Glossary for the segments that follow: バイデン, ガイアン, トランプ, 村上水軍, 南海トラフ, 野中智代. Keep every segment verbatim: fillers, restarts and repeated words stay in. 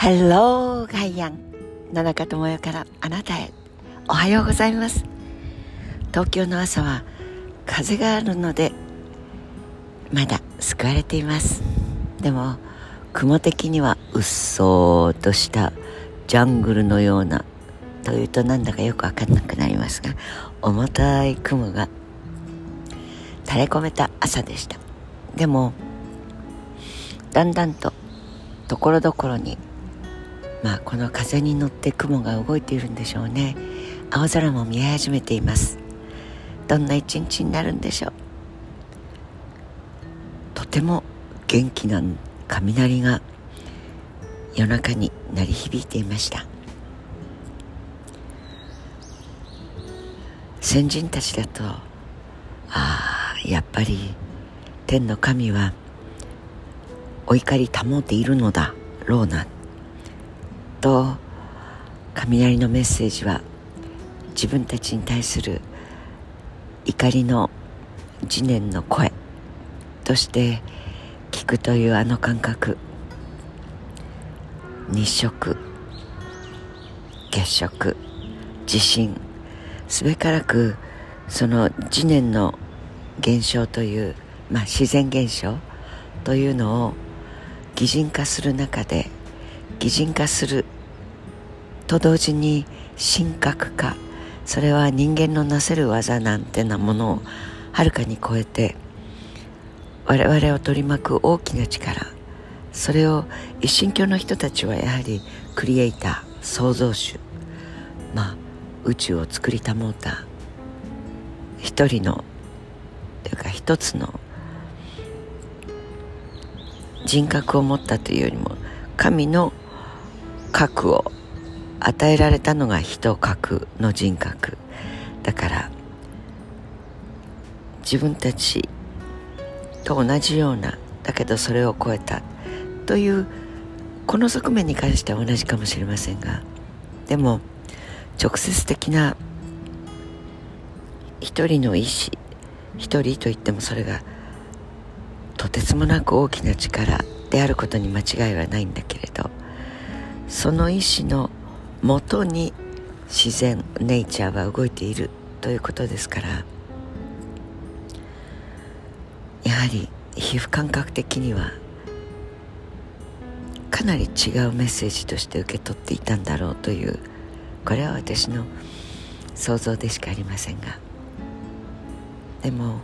Hello ガイアン、野中智代からあなたへおはようございます。東京の朝は風があるのでまだ救われています。でも雲的にはうっそうとしたジャングルのようなというとなんだかよくわかんなくなりますが、重たい雲が垂れ込めた朝でした。でもだんだんとところどころにまあこの風に乗って雲が動いているんでしょうね。青空も見え始めています。どんな一日になるんでしょう。とても元気な雷が夜中に鳴り響いていました。先人たちだとああやっぱり天の神はお怒り保っているのだろうなと、雷のメッセージは自分たちに対する怒りの自念の声として聞くというあの感覚、日食月食地震、すべからくその自念の現象という、まあ、自然現象というのを擬人化する中で、擬人化すると同時に神格化、それは人間のなせる技なんてなものをはるかに超えて我々を取り巻く大きな力、それを一神教の人たちはやはりクリエイター、創造主、まあ宇宙を作りたもうた一人のというか一つの人格を持ったというよりも神の核を与えられたのが人格の人格だから、自分たちと同じようなだけどそれを超えたというこの側面に関しては同じかもしれませんが、でも直接的な一人の意志、一人といってもそれがとてつもなく大きな力であることに間違いはないんだけれど、その意志のもとに自然ネイチャーは動いているということですから、やはり皮膚感覚的にはかなり違うメッセージとして受け取っていたんだろうという、これは私の想像でしかありませんが、でも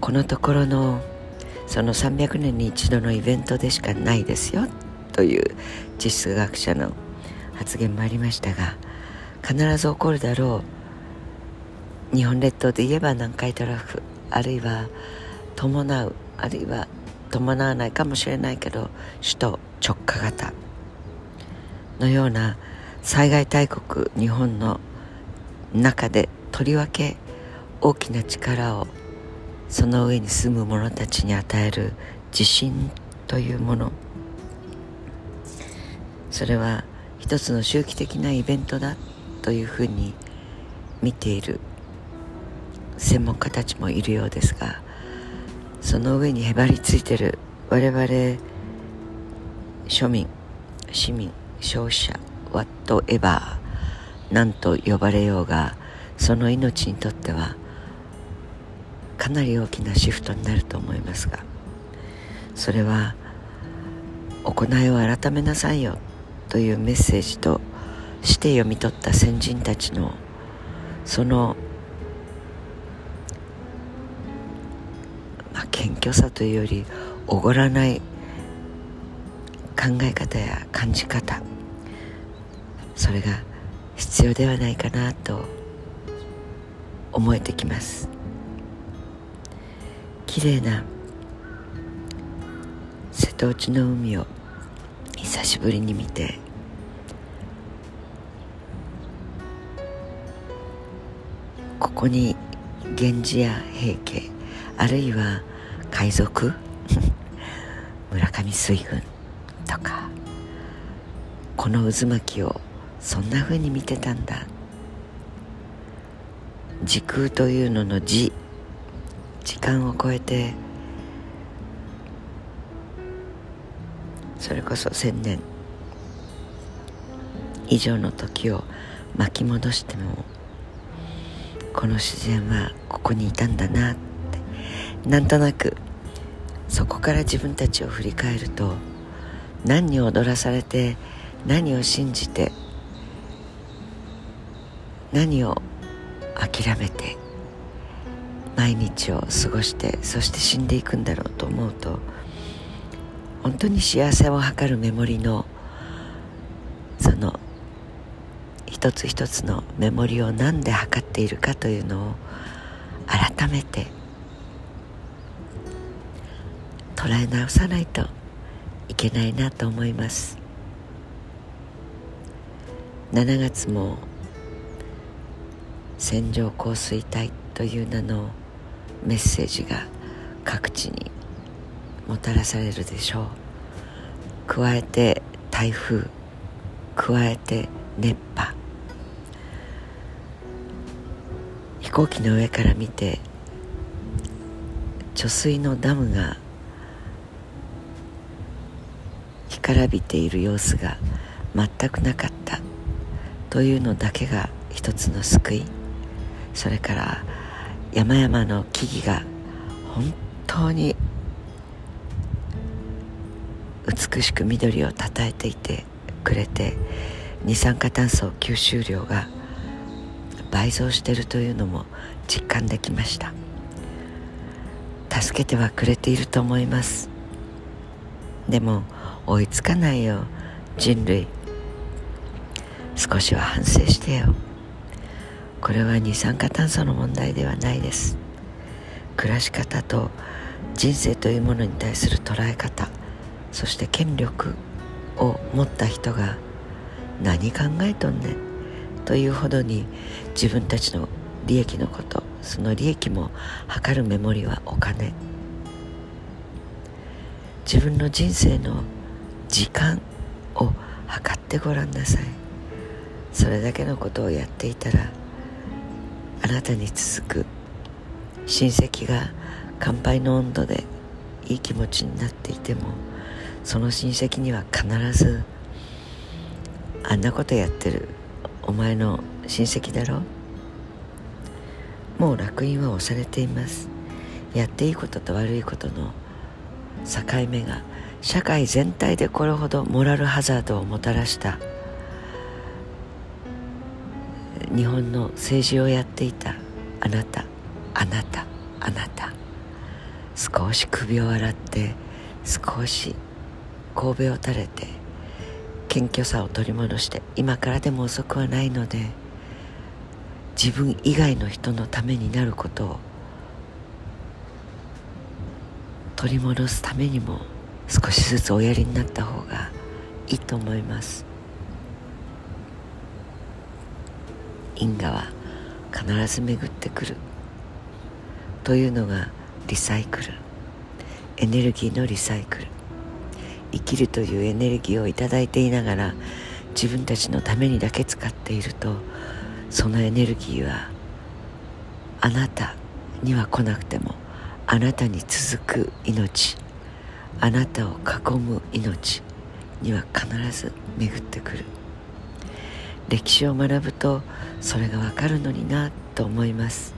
このところのそのさんびゃくねんに一度のイベントでしかないですよという地質学者の発言もありましたが、必ず起こるだろう、日本列島で言えば南海トラフ、あるいは伴う、あるいは伴わないかもしれないけど首都直下型のような災害大国日本の中で、とりわけ大きな力をその上に住む者たちに与える地震というもの、それは一つの周期的なイベントだというふうに見ている専門家たちもいるようですが、その上にへばりついている我々庶民、市民、消費者、ワットエバーなんと呼ばれようが、その命にとってはかなり大きなシフトになると思いますが、それは行いを改めなさいよというメッセージとして読み取った先人たちのその、まあ、謙虚さというよりおごらない考え方や感じ方、それが必要ではないかなと思えてきます。綺麗な瀬戸内の海を久しぶりに見て、ここに源氏や平家、あるいは海賊村上水軍とか、この渦巻きをそんな風に見てたんだ。時空というのの時、時間を超えてそれこそ千年以上の時を巻き戻しても、この自然はここにいたんだなって、なんとなくそこから自分たちを振り返ると、何に踊らされて、何を信じて、何を諦めて毎日を過ごして、そして死んでいくんだろうと思うと、本当に幸せを図るメモリの、その一つ一つのメモリを何で測っているかというのを改めて捉え直さないといけないなと思います。しちがつも線状降水帯という名のメッセージが各地にもたらされるでしょう。加えて台風、加えて熱波、飛行機の上から見て貯水のダムが干からびている様子が全くなかったというのだけが一つの救い。それから山々の木々が本当に美しく緑をたたえていてくれて、二酸化炭素吸収量が倍増しているというのも実感できました。助けてはくれていると思います。でも追いつかないよ、人類。少しは反省してよ。これは二酸化炭素の問題ではないです。暮らし方と人生というものに対する捉え方、そして権力を持った人が何考えとんねんというほどに、自分たちの利益のこと、その利益も測るメモリはお金、自分の人生の時間を測ってごらんなさい。それだけのことをやっていたら、あなたに続く親戚が乾杯の温度でいい気持ちになっていても、その親戚には必ず、あんなことやってるお前の親戚だろ、もう烙印は押されています。やっていいことと悪いことの境目が、社会全体でこれほどモラルハザードをもたらした日本の政治をやっていたあなた、あなた、あなた、少し首を洗って、少し頭を垂れて、謙虚さを取り戻して、今からでも遅くはないので、自分以外の人のためになることを取り戻すためにも、少しずつおやりになった方がいいと思います。因果は必ず巡ってくるというのがリサイクル、エネルギーのリサイクル。生きるというエネルギーをいただいていながら、自分たちのためにだけ使っていると、そのエネルギーはあなたには来なくても、あなたに続く命、あなたを囲む命には必ず巡ってくる。歴史を学ぶとそれがわかるのになと思います。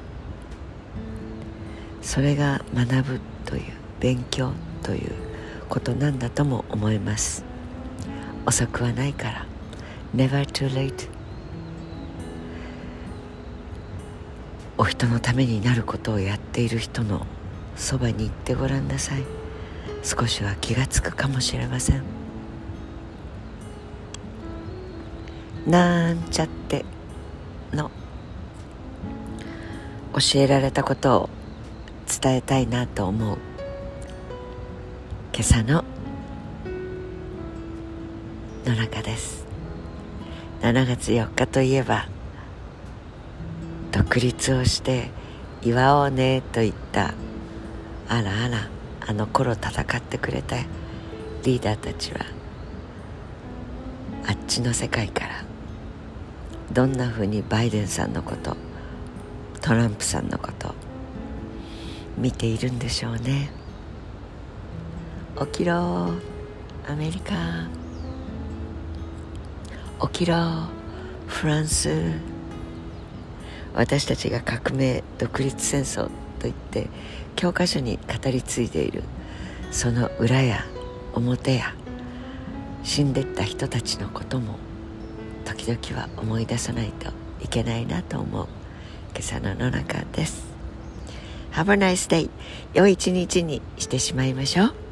それが学ぶという、勉強ということなんだとも思います。遅くはないから、 Never too late。 お人のためになることをやっている人のそばに行ってごらんなさい。少しは気がつくかもしれません。なんちゃっての教えられたことを伝えたいなと思う今朝の野中です。しちがつよっかといえば、独立をして祝おうねと言った、あらあら、あの頃戦ってくれたリーダーたちは、あっちの世界からどんなふうにバイデンさんのこと、トランプさんのこと見ているんでしょうね。起きろー。アメリカ、起きろフランス。私たちが革命、独立戦争と言って教科書に語り継いでいる、その裏や表や死んでった人たちのことも時々は思い出さないといけないなと思う今朝の野中です。Have a nice day。 良い一日にしてしまいましょう。